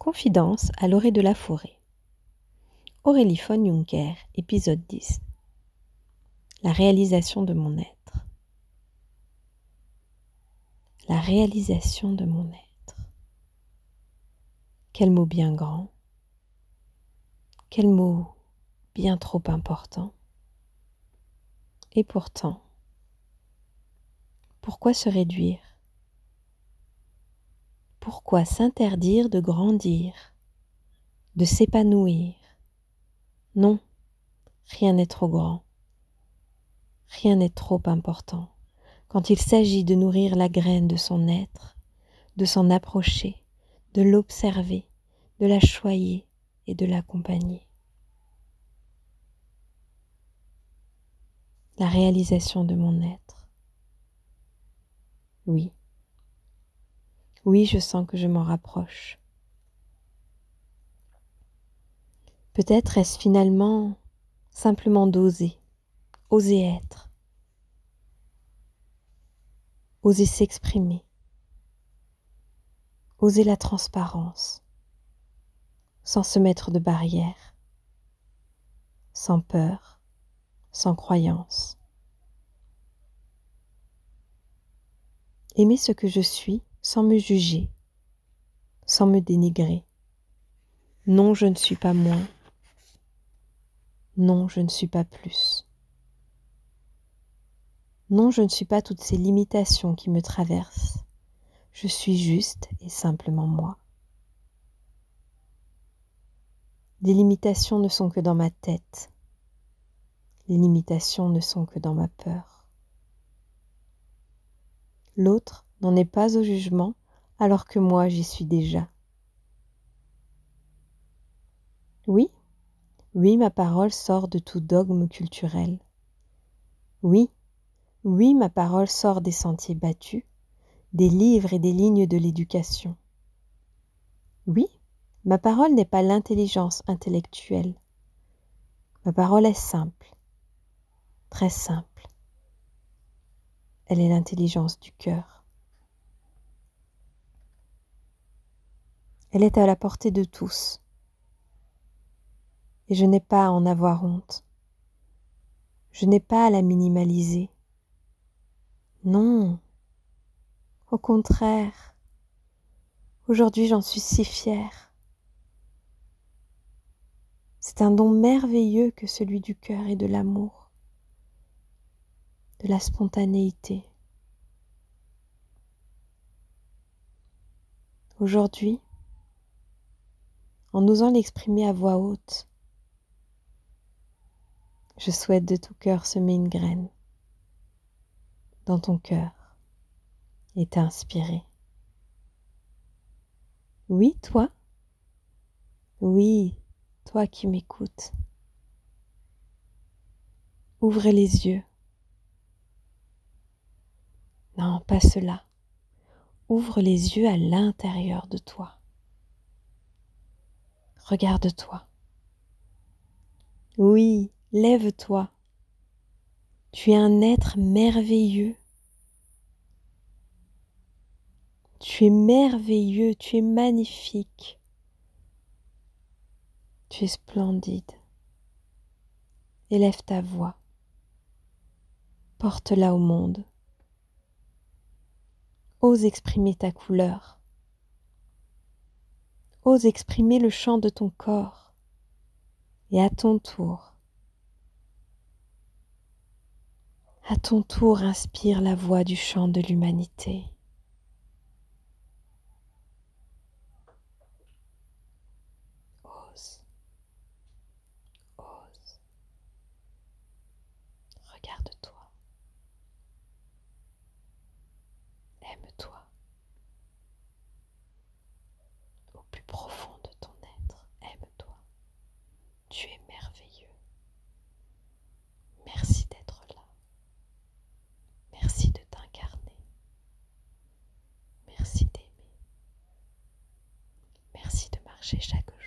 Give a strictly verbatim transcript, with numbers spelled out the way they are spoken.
Confidence à l'orée de la forêt. Aurélie von Juncker, épisode dix. La réalisation de mon être. La réalisation de mon être. Quel mot bien grand. Quel mot bien trop important. Et pourtant, pourquoi se réduire ? Pourquoi s'interdire de grandir, de s'épanouir ? Non, rien n'est trop grand, rien n'est trop important quand il s'agit de nourrir la graine de son être, de s'en approcher, de l'observer, de la choyer et de l'accompagner. La réalisation de mon être. Oui. Oui, je sens que je m'en rapproche. Peut-être est-ce finalement simplement d'oser, oser être, oser s'exprimer, oser la transparence, sans se mettre de barrières, sans peur, sans croyance. Aimer ce que je suis, sans me juger, sans me dénigrer. Non, je ne suis pas moins. Non, je ne suis pas plus. Non, je ne suis pas toutes ces limitations qui me traversent. Je suis juste et simplement moi. Les limitations ne sont que dans ma tête. Les limitations ne sont que dans ma peur. L'autre n'en est pas au jugement, alors que moi j'y suis déjà. Oui, oui, ma parole sort de tout dogme culturel. Oui, oui, ma parole sort des sentiers battus, des livres et des lignes de l'éducation. Oui, ma parole n'est pas l'intelligence intellectuelle. Ma parole est simple, très simple. Elle est l'intelligence du cœur. Elle est à la portée de tous. Et je n'ai pas à en avoir honte. Je n'ai pas à la minimaliser. Non. Au contraire. Aujourd'hui, j'en suis si fière. C'est un don merveilleux que celui du cœur et de l'amour, de la spontanéité. Aujourd'hui, en osant l'exprimer à voix haute, je souhaite de tout cœur semer une graine dans ton cœur et t'inspirer. Oui, toi. Oui, toi qui m'écoutes. Ouvre les yeux. Non, pas cela. Ouvre les yeux à l'intérieur de toi. Regarde-toi. Oui, lève-toi. Tu es un être merveilleux. Tu es merveilleux, tu es magnifique. Tu es splendide. Élève ta voix. Porte-la au monde. Ose exprimer ta couleur. Ose exprimer le chant de ton corps et à ton tour, à ton tour inspire la voix du chant de l'humanité. Ose, ose, regarde-toi, aime-toi. Profond de ton être, aime-toi. Tu es merveilleux. Merci d'être là. Merci de t'incarner. Merci d'aimer. Merci de marcher chaque jour.